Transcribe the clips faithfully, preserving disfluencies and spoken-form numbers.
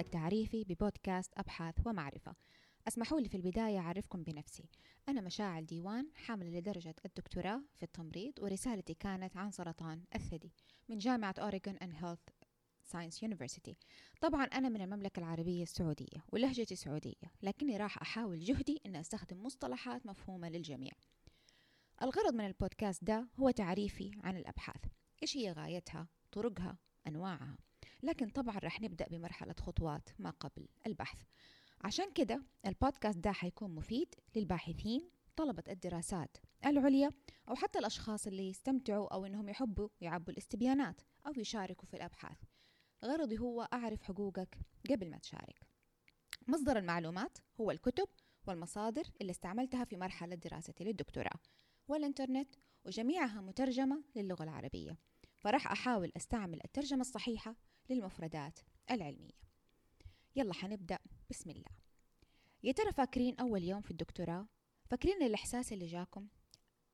الجزء التعريفي ببودكاست أبحاث ومعرفة. اسمحوا لي في البداية أعرفكم بنفسي. أنا مشاعل ديوان، حاملة لدرجة الدكتوراه في التمريض، ورسالتي كانت عن سرطان الثدي من جامعة أوريغون إن هيلث ساينس يونيفرسيتي. طبعا أنا من المملكة العربية السعودية ولهجتي سعودية، لكني راح أحاول جهدي أن أستخدم مصطلحات مفهومة للجميع. الغرض من البودكاست ده هو تعريفي عن الأبحاث، إيش هي غايتها، طرقها، أنواعها، لكن طبعا راح نبدأ بمرحلة خطوات ما قبل البحث. عشان كده البودكاست ده حيكون مفيد للباحثين، طلبة الدراسات العليا، أو حتى الأشخاص اللي يستمتعوا أو إنهم يحبوا يعبوا الاستبيانات أو يشاركوا في الأبحاث. غرضي هو أعرف حقوقك قبل ما تشارك. مصدر المعلومات هو الكتب والمصادر اللي استعملتها في مرحلة دراستي للدكتوراه، والإنترنت، وجميعها مترجمة للغة العربية، فراح أحاول أستعمل الترجمة الصحيحة للمفردات العلمية. يلا حنبدأ بسم الله. يا ترى فاكرين أول يوم في الدكتوراه؟ فاكرين الإحساس اللي جاكم؟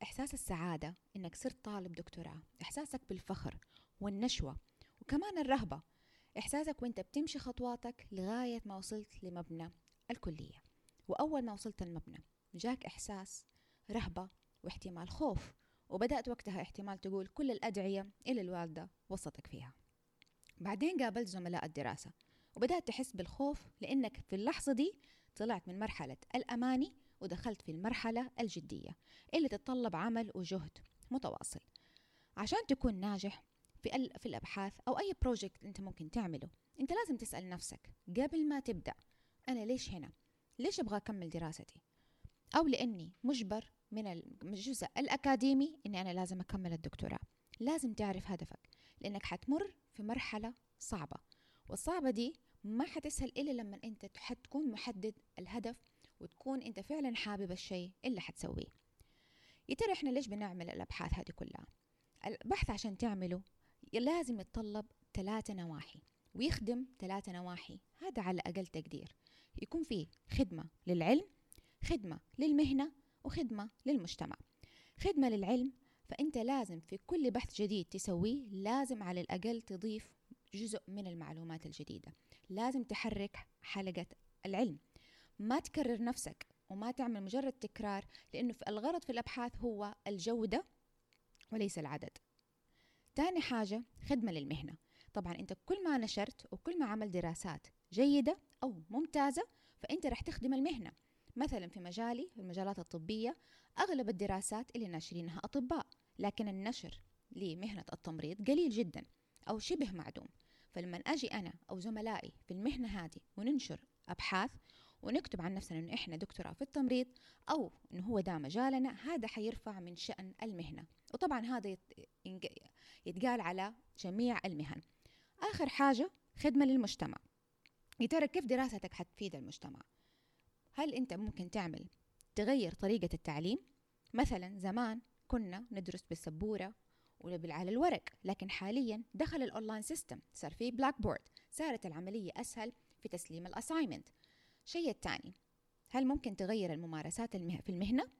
إحساس السعادة إنك صرت طالب دكتوراه، إحساسك بالفخر والنشوة وكمان الرهبة، إحساسك وإنت بتمشي خطواتك لغاية ما وصلت لمبنى الكلية. وأول ما وصلت المبنى جاك إحساس رهبة واحتمال خوف، وبدأت وقتها احتمال تقول كل الأدعية اللي الوالدة وسطك فيها. بعدين قابلت زملاء الدراسة وبدأت تحس بالخوف، لأنك في اللحظة دي طلعت من مرحلة الأماني ودخلت في المرحلة الجدية اللي تتطلب عمل وجهد متواصل. عشان تكون ناجح في, في الأبحاث أو أي بروجكت أنت ممكن تعمله، أنت لازم تسأل نفسك قبل ما تبدأ، أنا ليش هنا؟ ليش أبغى أكمل دراستي؟ أو لأني مجبر من الجزء الأكاديمي أني أنا لازم أكمل الدكتوراه. لازم تعرف هدفك، لأنك حتمر في مرحلة صعبة، والصعبة دي ما حتسهل إلا لما أنت تكون محدد الهدف وتكون أنت فعلا حابب الشيء اللي حتسويه. يا ترى إحنا ليش بنعمل الأبحاث هذه كلها؟ البحث عشان تعمله لازم يتطلب ثلاثة نواحي ويخدم ثلاثة نواحي، هذا على أقل تقدير. يكون فيه خدمة للعلم، خدمة للمهنة، وخدمة للمجتمع. خدمة للعلم، فأنت لازم في كل بحث جديد تسويه لازم على الأقل تضيف جزء من المعلومات الجديدة، لازم تحرك حلقة العلم، ما تكرر نفسك وما تعمل مجرد تكرار، لأنه في الغرض في الأبحاث هو الجودة وليس العدد. تاني حاجة خدمة للمهنة. طبعا أنت كل ما نشرت وكل ما عمل دراسات جيدة أو ممتازة فأنت رح تخدم المهنة. مثلا في مجالي، في المجالات الطبية، أغلب الدراسات اللي ناشرينها أطباء، لكن النشر لمهنة التمريض قليل جدا أو شبه معدوم. فلما أجي أنا أو زملائي في المهنة هذه وننشر أبحاث ونكتب عن نفسنا إنه إحنا دكتوراه في التمريض أو إنه هو ده مجالنا، هذا حيرفع من شأن المهنة، وطبعا هذا يتقال على جميع المهن. آخر حاجة خدمة للمجتمع. يا ترى كيف دراستك حتفيد المجتمع؟ هل أنت ممكن تعمل تغير طريقة التعليم؟ مثلا زمان كنا ندرس بالسبورة وعلى الورق، لكن حاليا دخل الأونلاين سيستم، صار فيه بلاك بورد، صارت العملية أسهل في تسليم الأسايمنت. شيء التاني، هل ممكن تغير الممارسات في المهنة؟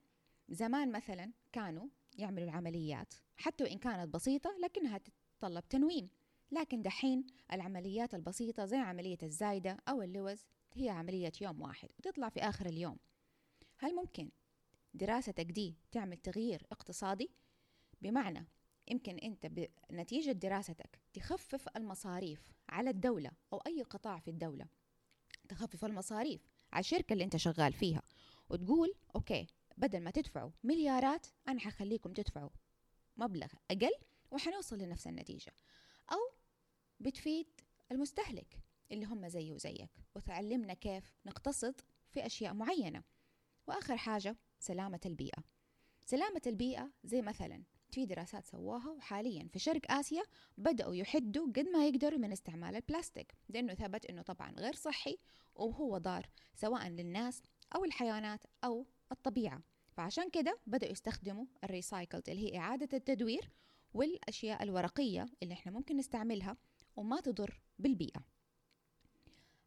زمان مثلا كانوا يعملوا العمليات حتى وإن كانت بسيطة لكنها تتطلب تنويم، لكن دحين العمليات البسيطة زي عملية الزايدة أو اللوز هي عملية يوم واحد وتطلع في آخر اليوم. هل ممكن دراستك دي تعمل تغيير اقتصادي؟ بمعنى يمكن أنت بنتيجة دراستك تخفف المصاريف على الدولة أو أي قطاع في الدولة، تخفف المصاريف على الشركة اللي أنت شغال فيها، وتقول أوكي بدل ما تدفعوا مليارات أنا حخليكم تدفعوا مبلغ أقل وحنوصل لنفس النتيجة. أو بتفيد المستهلك اللي هم زي وزيك، وتعلمنا كيف نقتصد في أشياء معينة. وآخر حاجة سلامة البيئة. سلامة البيئة زي مثلا في دراسات سواها، وحاليا في شرق آسيا بدأوا يحدوا قد ما يقدروا من استعمال البلاستيك، لأنه ثبت أنه طبعا غير صحي وهو ضار سواء للناس أو الحيوانات أو الطبيعة. فعشان كده بدأوا يستخدموا الريسايكلد اللي هي إعادة التدوير، والأشياء الورقية اللي احنا ممكن نستعملها وما تضر بالبيئة.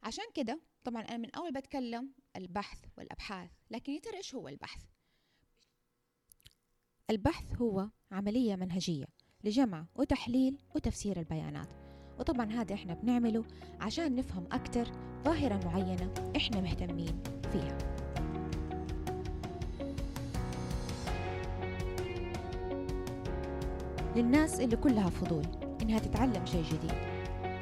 عشان كده طبعا أنا من أول بتكلم البحث والأبحاث، لكن يا ترى إيش هو البحث؟ البحث هو عملية منهجية لجمع وتحليل وتفسير البيانات، وطبعا هذا احنا بنعمله عشان نفهم أكتر ظاهرة معينة احنا مهتمين فيها. للناس اللي كلها فضول إنها تتعلم شيء جديد،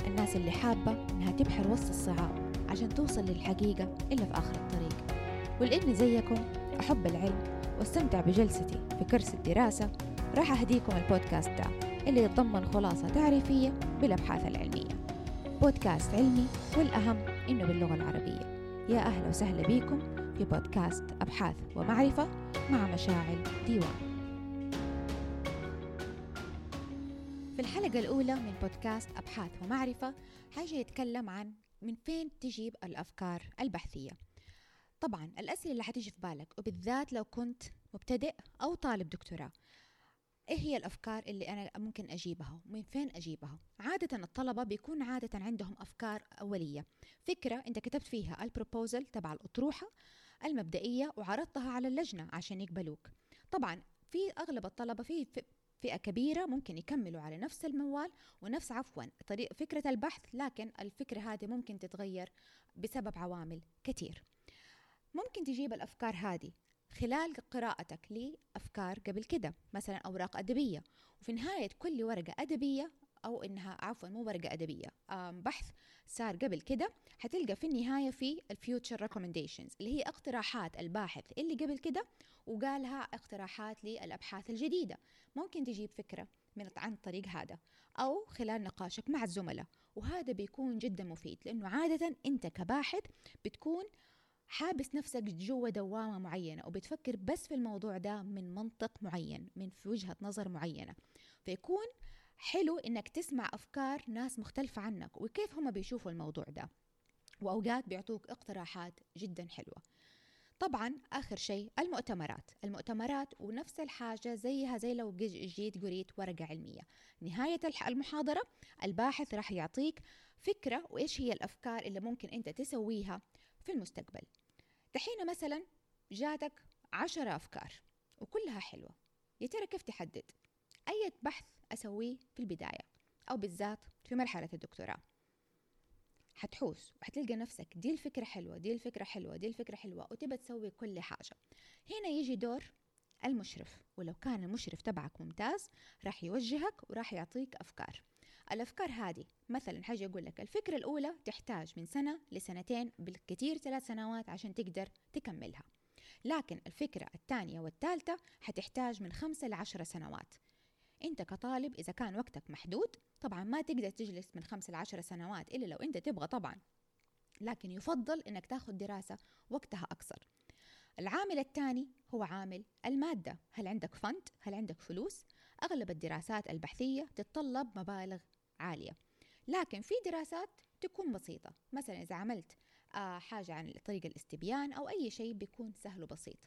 الناس اللي حابة إنها تبحر وسط الصعاب عشان توصل للحقيقة إلا في آخر الطريق، ولإني زيكم أحب العلم واستمتع بجلستي في كرسي الدراسة، راح أهديكم البودكاست ده اللي يتضمن خلاصة تعريفية بالأبحاث العلمية، بودكاست علمي والأهم إنه باللغة العربية. يا أهلا وسهلا بيكم في بودكاست أبحاث ومعرفة مع مشاعل ديوان. في الحلقة الأولى من بودكاست أبحاث ومعرفة حاجة يتكلم عن من فين تجيب الأفكار البحثية. طبعا الأسئلة اللي حتيجي في بالك، وبالذات لو كنت مبتدئ أو طالب دكتوراه، إيه هي الأفكار اللي أنا ممكن أجيبها ومن فين أجيبها؟ عادة الطلبة بيكون عادة عندهم أفكار أولية، فكرة أنت كتبت فيها البروبوزل تبع الأطروحة المبدئية وعرضتها على اللجنة عشان يقبلوك. طبعا في أغلب الطلبة في فئة كبيرة ممكن يكملوا على نفس الموال ونفس عفوا طريق فكرة البحث، لكن الفكرة هذه ممكن تتغير بسبب عوامل كتير. ممكن تجيب الأفكار هذه خلال قراءتك لأفكار قبل كده، مثلا أوراق أدبية، وفي نهاية كل ورقة أدبية أو إنها عفوا مو ورقة أدبية بحث صار قبل كده، هتلقى في النهاية في الفيوتشر ريكومنديشنز اللي هي اقتراحات الباحث اللي قبل كده وقالها اقتراحات للأبحاث الجديدة. ممكن تجيب فكرة من عن طريق هذا أو خلال نقاشك مع الزملاء، وهذا بيكون جدا مفيد لأنه عادة أنت كباحث بتكون حابس نفسك جوا دوامة معينة وبتفكر بس في الموضوع ده من منطق معين، من في وجهة نظر معينة، فيكون حلو إنك تسمع أفكار ناس مختلفة عنك وكيف هم بيشوفوا الموضوع ده، وأوقات بيعطوك اقتراحات جدا حلوة. طبعا آخر شيء المؤتمرات، المؤتمرات ونفس الحاجة زيها زي لو جيت قريت ورقة علمية، نهاية المحاضرة الباحث راح يعطيك فكرة وإيش هي الأفكار اللي ممكن أنت تسويها في المستقبل. دحين مثلا جاتك عشرة أفكار وكلها حلوة، يا ترى كيف تحدد أي بحث أسويه في البداية أو بالذات في مرحلة الدكتوراه؟ هتحوس وهتلقى نفسك دي الفكرة حلوة، دي الفكرة حلوة، دي الفكرة حلوة، وتبى تسوي كل حاجة. هنا يجي دور المشرف، ولو كان المشرف تبعك ممتاز راح يوجهك وراح يعطيك أفكار. الأفكار هذه مثلا حاجة يقول لك الفكرة الأولى تحتاج من سنة لسنتين بالكثير ثلاث سنوات عشان تقدر تكملها، لكن الفكرة الثانية والثالثة هتحتاج من خمسة لعشرة سنوات. أنت كطالب إذا كان وقتك محدود طبعا ما تقدر تجلس من خمسة لعشرة سنوات إلا لو أنت تبغى طبعا، لكن يفضل أنك تاخد دراسة وقتها أكثر. العامل الثاني هو عامل المادة، هل عندك فند؟ هل عندك فلوس؟ أغلب الدراسات البحثية تتطلب مبالغ عالية، لكن في دراسات تكون بسيطة، مثلا إذا عملت حاجة عن طريق الاستبيان أو أي شيء بيكون سهل وبسيط.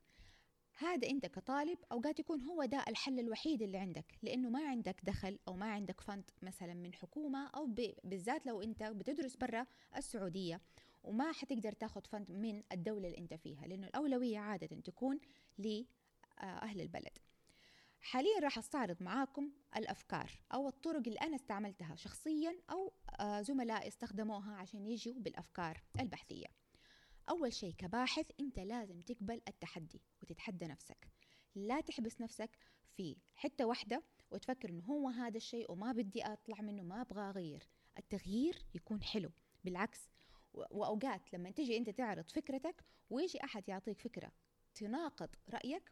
هذا أنت كطالب أوقات يكون هو ده الحل الوحيد اللي عندك، لأنه ما عندك دخل أو ما عندك فند مثلا من حكومة، أو بالذات لو أنت بتدرس برا السعودية وما حتقدر تاخد فند من الدولة اللي أنت فيها، لأنه الأولوية عادة تكون لأهل البلد. حاليا راح استعرض معاكم الأفكار أو الطرق اللي أنا استعملتها شخصيا أو زملائي استخدموها عشان يجوا بالأفكار البحثية. أول شيء كباحث أنت لازم تقبل التحدي وتتحدى نفسك، لا تحبس نفسك في حتة واحدة وتفكر إنه هو هذا الشيء وما بدي أطلع منه، ما أبغى أغير. التغيير يكون حلو بالعكس، وأوقات لما تجي أنت تعرض فكرتك ويجي أحد يعطيك فكرة تناقض رأيك،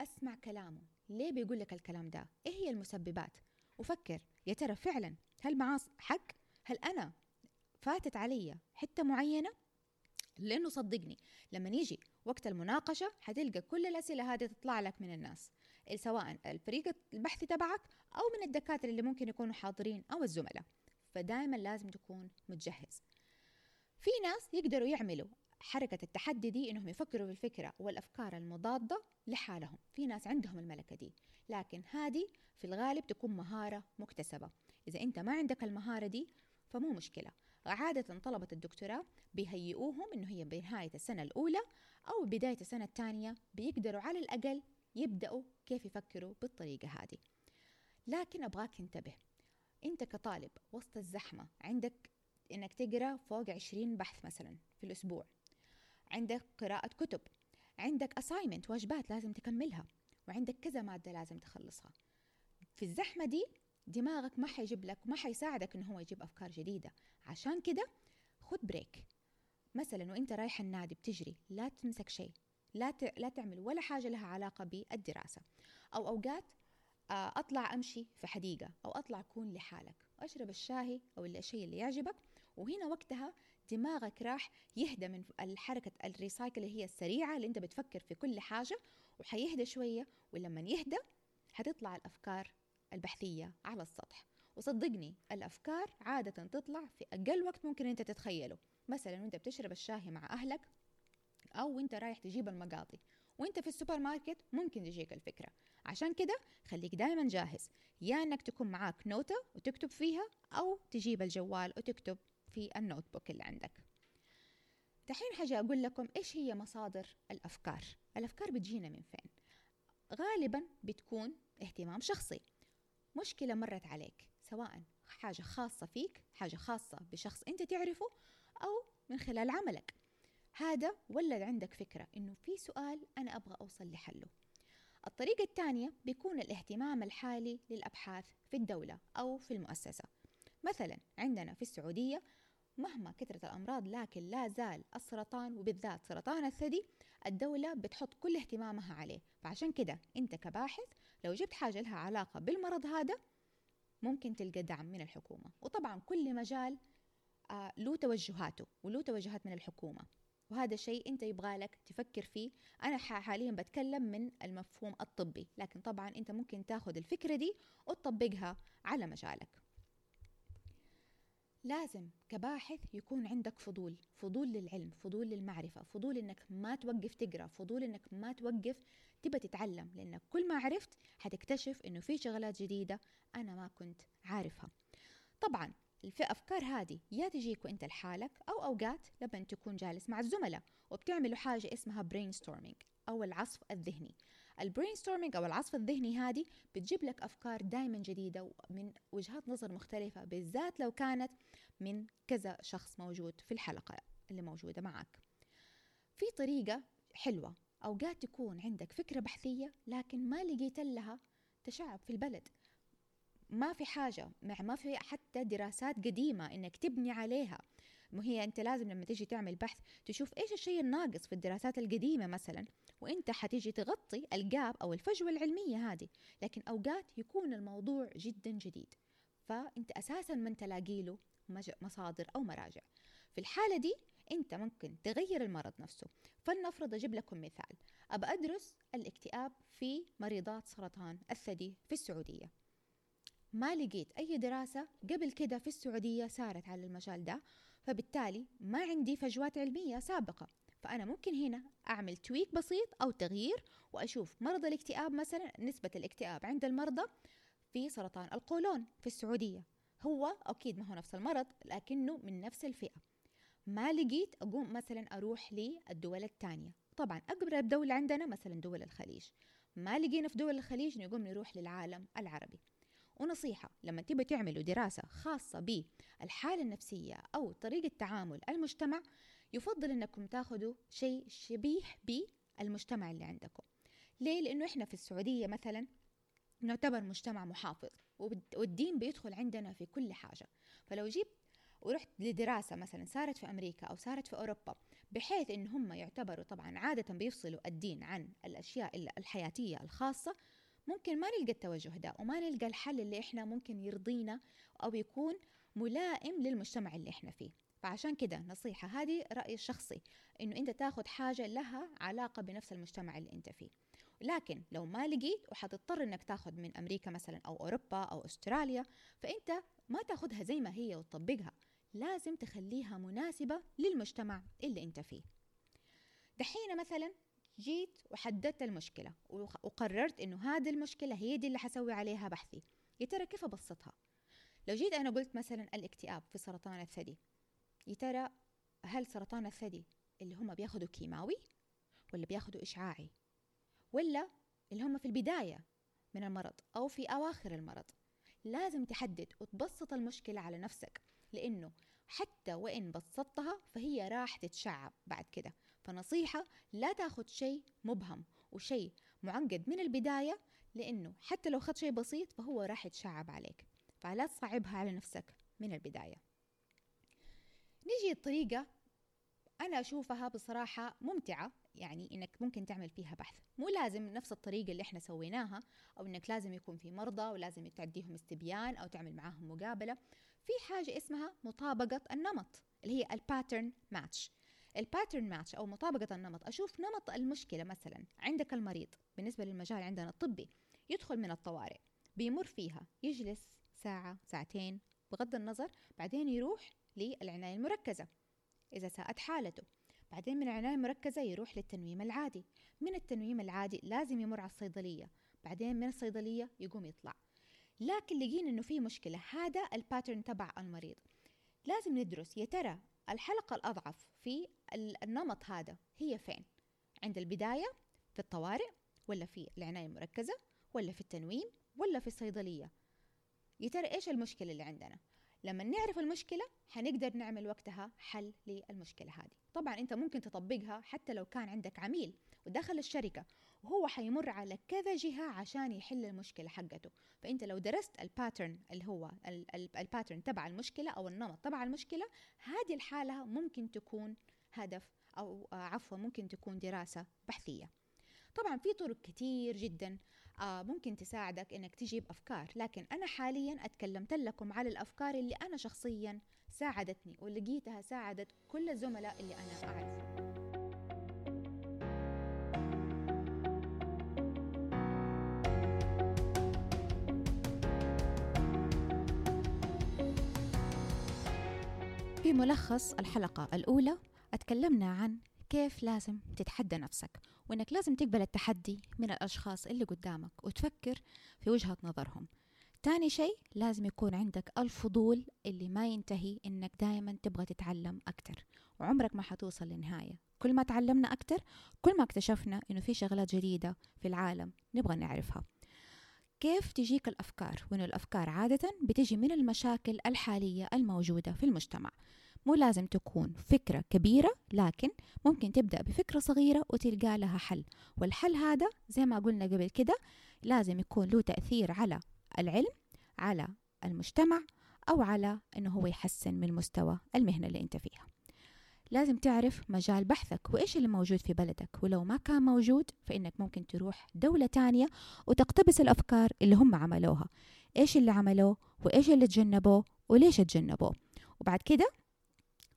أسمع كلامه، ليه بيقول لك الكلام ده؟ إيه هي المسببات؟ وفكر يا ترى فعلا هل معاه حق؟ هل أنا فاتت علي حتة معينة؟ لأنه صدقني لما يجي وقت المناقشة هتلقى كل الأسئلة هذه تطلع لك من الناس، سواء الفريق البحثي تبعك أو من الدكاترة اللي ممكن يكونوا حاضرين أو الزملاء، فدائما لازم تكون متجهز. في ناس يقدروا يعملوا حركة التحدي دي إنهم يفكروا في الفكرة والأفكار المضادة لحالهم، في ناس عندهم الملكة دي، لكن هذه في الغالب تكون مهارة مكتسبة. إذا أنت ما عندك المهارة دي فمو مشكلة، عادة طلبة الدكتوراه بيهيئوهم إنه هي بنهاية السنة الأولى أو بداية السنة الثانية بيقدروا على الأقل يبدأوا كيف يفكروا بالطريقة هذه. لكن أبغاك تنتبه، انت كطالب وسط الزحمه عندك انك تقرا فوق عشرين بحث مثلا في الاسبوع، عندك قراءه كتب، عندك assignment واجبات لازم تكملها، وعندك كذا ماده لازم تخلصها. في الزحمه دي دماغك ما حيجيب لك وما حيساعدك ان هو يجيب افكار جديده. عشان كده خد بريك. مثلا وانت رايح النادي بتجري لا تمسك شيء، لا ت... لا تعمل ولا حاجه لها علاقه بالدراسه. او اوقات اطلع امشي في حديقه، او اطلع كون لحالك واشرب الشاهي او الشيء اللي يعجبك. وهنا وقتها دماغك راح يهدى من الحركه الريسايكل اللي هي السريعه اللي انت بتفكر في كل حاجه، وحيهدى شويه، ولما يهدى هتطلع الافكار البحثيه على السطح. وصدقني الافكار عاده تطلع في اقل وقت ممكن انت تتخيله. مثلا وانت بتشرب الشاهي مع اهلك، او وانت رايح تجيب المقاضي، وانت في السوبر ماركت ممكن تجيك الفكره. عشان كده خليك دائما جاهز، يا انك تكون معاك نوتة وتكتب فيها، او تجيب الجوال وتكتب في النوت بوك اللي عندك. دحين حاجه اقول لكم ايش هي مصادر الافكار. الافكار بتجينا من فين؟ غالبا بتكون اهتمام شخصي، مشكله مرت عليك، سواء حاجه خاصه فيك، حاجه خاصه بشخص انت تعرفه، او من خلال عملك. هذا ولد عندك فكرة إنه في سؤال أنا أبغى أوصل لحله. الطريقة الثانية بيكون الاهتمام الحالي للأبحاث في الدولة أو في المؤسسة. مثلا عندنا في السعودية مهما كثرت الأمراض لكن لا زال السرطان، وبالذات سرطان الثدي، الدولة بتحط كل اهتمامها عليه. فعشان كده أنت كباحث لو جبت حاجة لها علاقة بالمرض هذا ممكن تلقى دعم من الحكومة. وطبعا كل مجال آه له توجهاته وله توجهات من الحكومة، وهذا شيء أنت يبغالك تفكر فيه. أنا حاليا بتكلم من المفهوم الطبي، لكن طبعا أنت ممكن تاخد الفكرة دي وتطبقها على مجالك. لازم كباحث يكون عندك فضول، فضول للعلم، فضول للمعرفة، فضول إنك ما توقف تقرأ، فضول إنك ما توقف تبى تتعلم، لأنك كل ما عرفت هتكتشف إنه في شغلات جديدة أنا ما كنت عارفها. طبعا في أفكار هذه يا تجيك وإنت لحالك، أو أوقات لما تكون جالس مع الزملاء وبتعملوا حاجة اسمها brainstorming أو العصف الذهني. الbrainstorming أو العصف الذهني هذه بتجيب لك أفكار دائما جديدة من وجهات نظر مختلفة، بالذات لو كانت من كذا شخص موجود في الحلقة اللي موجودة معك. في طريقة حلوة، أوقات تكون عندك فكرة بحثية لكن ما لقيت لها تشعب في البلد، ما في حاجة، ما في حتى دراسات قديمة إنك تبني عليها. وهي أنت لازم لما تيجي تعمل بحث تشوف إيش الشيء الناقص في الدراسات القديمة مثلا، وإنت حتيجي تغطي الجاب أو الفجوة العلمية هذه. لكن أوقات يكون الموضوع جدا جديد، فأنت أساسا ما أنت لاقي له مصادر أو مراجع. في الحالة دي أنت ممكن تغير المرض نفسه. فلنفرض أجيب لكم مثال، أبقى أدرس الاكتئاب في مريضات سرطان الثدي في السعودية. ما لقيت أي دراسة قبل كده في السعودية سارت على المجال ده، فبالتالي ما عندي فجوات علمية سابقة. فأنا ممكن هنا أعمل تويك بسيط أو تغيير، وأشوف مرضى الاكتئاب مثلا، نسبة الاكتئاب عند المرضى في سرطان القولون في السعودية، هو أكيد ما هو نفس المرض لكنه من نفس الفئة. ما لقيت أقوم مثلا أروح للدول الثانية، طبعا أقرب دولة عندنا مثلا دول الخليج. ما لقينا في دول الخليج، نقوم نروح للعالم العربي. ونصيحة، لما تبي تعملوا دراسة خاصة بالحالة النفسية أو طريقة تعامل المجتمع، يفضل أنكم تاخدوا شيء شبيه بالمجتمع اللي عندكم. ليه؟ لأنه إحنا في السعودية مثلا نعتبر مجتمع محافظ، والدين بيدخل عندنا في كل حاجة. فلو جبت ورحت لدراسة مثلا صارت في أمريكا أو صارت في أوروبا، بحيث إن هم يعتبروا طبعا عادة بيفصلوا الدين عن الأشياء الحياتية الخاصة، ممكن ما نلقى التوجه ده، وما نلقى الحل اللي إحنا ممكن يرضينا أو يكون ملائم للمجتمع اللي إحنا فيه. فعشان كده نصيحة، هذه رأيي الشخصي، إنه أنت تاخد حاجة لها علاقة بنفس المجتمع اللي أنت فيه. لكن لو ما لقيت وحتضطر إنك تاخد من أمريكا مثلا أو أوروبا أو أستراليا، فأنت ما تاخدها زي ما هي وتطبقها، لازم تخليها مناسبة للمجتمع اللي أنت فيه. دحين مثلا جيت وحددت المشكلة وقررت إنه هذه المشكلة هي دي اللي حسوي عليها بحثي، يا ترى كيف أبسطها؟ لو جيت أنا قلت مثلا الاكتئاب في سرطان الثدي، يا ترى هل سرطان الثدي اللي هم بياخدوا كيماوي، ولا بياخدوا إشعاعي، ولا اللي هم في البداية من المرض أو في أواخر المرض؟ لازم تحدد وتبسط المشكلة على نفسك، لأنه حتى وإن بسطتها فهي راح تتشعب بعد كده. فنصيحة لا تاخد شيء مبهم وشيء معقد من البداية، لأنه حتى لو خد شيء بسيط فهو راح يتشعب عليك، فلا تصعبها على نفسك من البداية. نيجي الطريقة أنا أشوفها بصراحة ممتعة، يعني إنك ممكن تعمل فيها بحث، مو لازم نفس الطريقة اللي إحنا سويناها، أو إنك لازم يكون في مرضى ولازم تعديهم استبيان أو تعمل معاهم مقابلة. في حاجة اسمها مطابقة النمط اللي هي الباترن ماتش. الباترن ماتش أو مطابقة النمط، أشوف نمط المشكلة. مثلا عندك المريض، بالنسبة للمجال عندنا الطبي، يدخل من الطوارئ، بيمر فيها، يجلس ساعة ساعتين بغض النظر، بعدين يروح للعناية المركزة إذا ساءت حالته، بعدين من العناية المركزة يروح للتنويم العادي، من التنويم العادي لازم يمر على الصيدلية، بعدين من الصيدلية يقوم يطلع. لكن لقينا إنه في مشكلة، هذا الباترن تبع المريض، لازم ندرس يا ترى الحلقة الأضعف في النمط هذا هي فين؟ عند البداية في الطوارئ، ولا في العناية المركزة، ولا في التنويم، ولا في الصيدلية؟ يا ترى إيش المشكلة اللي عندنا؟ لما نعرف المشكلة هنقدر نعمل وقتها حل للمشكلة هذه. طبعا أنت ممكن تطبقها حتى لو كان عندك عميل ودخل الشركة وهو حيمر على كذا جهة عشان يحل المشكلة حقته، فأنت لو درست الباترن اللي هو الباترن تبع المشكلة أو النمط تبع المشكلة، هذه الحالة ممكن تكون هدف أو عفوا ممكن تكون دراسة بحثية. طبعا في طرق كتير جدا ممكن تساعدك انك تجيب افكار، لكن انا حاليا اتكلمت لكم على الافكار اللي انا شخصيا ساعدتني ولقيتها ساعدت كل الزملاء اللي انا اعرفهم. في ملخص الحلقة الاولى اتكلمنا عن كيف لازم تتحدى نفسك، وإنك لازم تقبل التحدي من الأشخاص اللي قدامك وتفكر في وجهة نظرهم. تاني شيء لازم يكون عندك الفضول اللي ما ينتهي، إنك دائما تبغى تتعلم أكتر، وعمرك ما حتوصل للنهاية. كل ما تعلمنا أكتر كل ما اكتشفنا إنه في شغلات جديدة في العالم نبغى نعرفها. كيف تجيك الأفكار؟ وإنه الأفكار عادة بتجي من المشاكل الحالية الموجودة في المجتمع. مو لازم تكون فكرة كبيرة، لكن ممكن تبدأ بفكرة صغيرة وتلقى لها حل، والحل هذا زي ما قلنا قبل كده لازم يكون له تأثير على العلم، على المجتمع، أو على أنه هو يحسن من مستوى المهنة اللي أنت فيها. لازم تعرف مجال بحثك وإيش اللي موجود في بلدك، ولو ما كان موجود فإنك ممكن تروح دولة تانية وتقتبس الأفكار اللي هم عملوها، إيش اللي عملوه وإيش اللي تجنبوه وليش تجنبوه، وبعد كده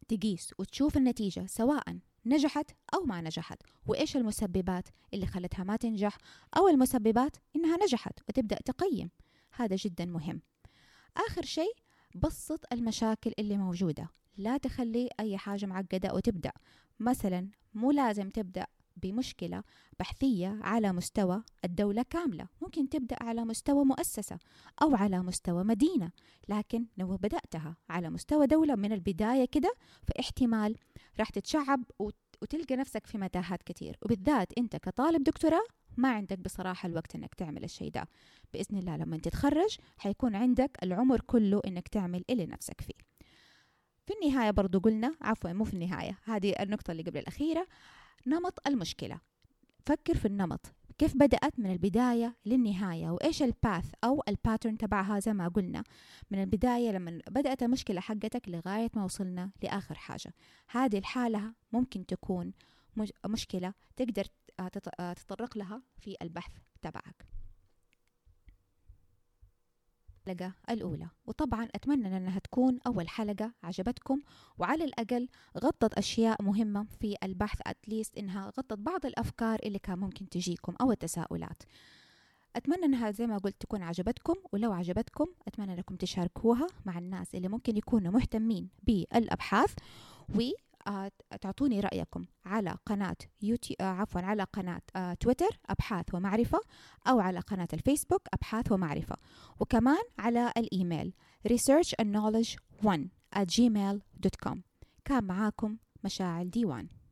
تقيس وتشوف النتيجة سواء نجحت أو ما نجحت، وإيش المسببات اللي خلتها ما تنجح أو المسببات إنها نجحت، وتبدأ تقيم. هذا جدا مهم. آخر شيء بسط المشاكل اللي موجودة، لا تخلي أي حاجة معقدة وتبدأ. مثلا مو لازم تبدأ بمشكلة بحثية على مستوى الدولة كاملة، ممكن تبدأ على مستوى مؤسسة أو على مستوى مدينة، لكن لو بدأتها على مستوى دولة من البداية كده فاحتمال راح تتشعب وتلقى نفسك في متاهات كتير، وبالذات أنت كطالب دكتوراه ما عندك بصراحة الوقت أنك تعمل الشيء ده. بإذن الله لما تتخرج حيكون عندك العمر كله أنك تعمل اللي نفسك فيه. في النهاية برضو قلنا، عفوا مو في النهاية، هذه النقطة اللي قبل الأخيرة، نمط المشكلة. فكر في النمط كيف بدأت من البداية للنهاية، وإيش الباث أو الباترن تبعها زي ما قلنا، من البداية لما بدأت المشكلة حقتك لغاية ما وصلنا لآخر حاجة. هذه الحالة ممكن تكون مشكلة تقدر تتطرق لها في البحث تبعك. الحلقة الأولى، وطبعا أتمنى أنها تكون أول حلقة عجبتكم، وعلى الأقل غطت أشياء مهمة في البحث، أتليست إنها غطت بعض الأفكار اللي كان ممكن تجيكم أو التساؤلات. أتمنى أنها زي ما قلت تكون عجبتكم، ولو عجبتكم أتمنى أنكم تشاركوها مع الناس اللي ممكن يكونوا مهتمين بالأبحاث، وتعطوني رأيكم على قناة يوتيوب عفوا على قناة تويتر أبحاث ومعرفة، أو على قناة الفيسبوك أبحاث ومعرفة، وكمان على الإيميل researchandknowledge1 at gmail دوت com. كان معاكم مشاعل ديوان.